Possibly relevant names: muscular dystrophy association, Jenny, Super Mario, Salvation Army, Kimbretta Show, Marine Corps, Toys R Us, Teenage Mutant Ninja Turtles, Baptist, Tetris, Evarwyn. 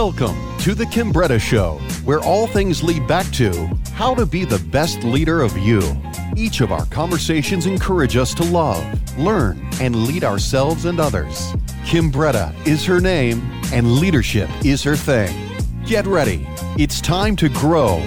Welcome to the Kimbretta Show, where all things lead back to how to be the best leader of you. Each of our conversations encourage us to love, learn, and lead ourselves and others. Kimbretta is her name, and leadership is her thing. Get ready. It's time to grow.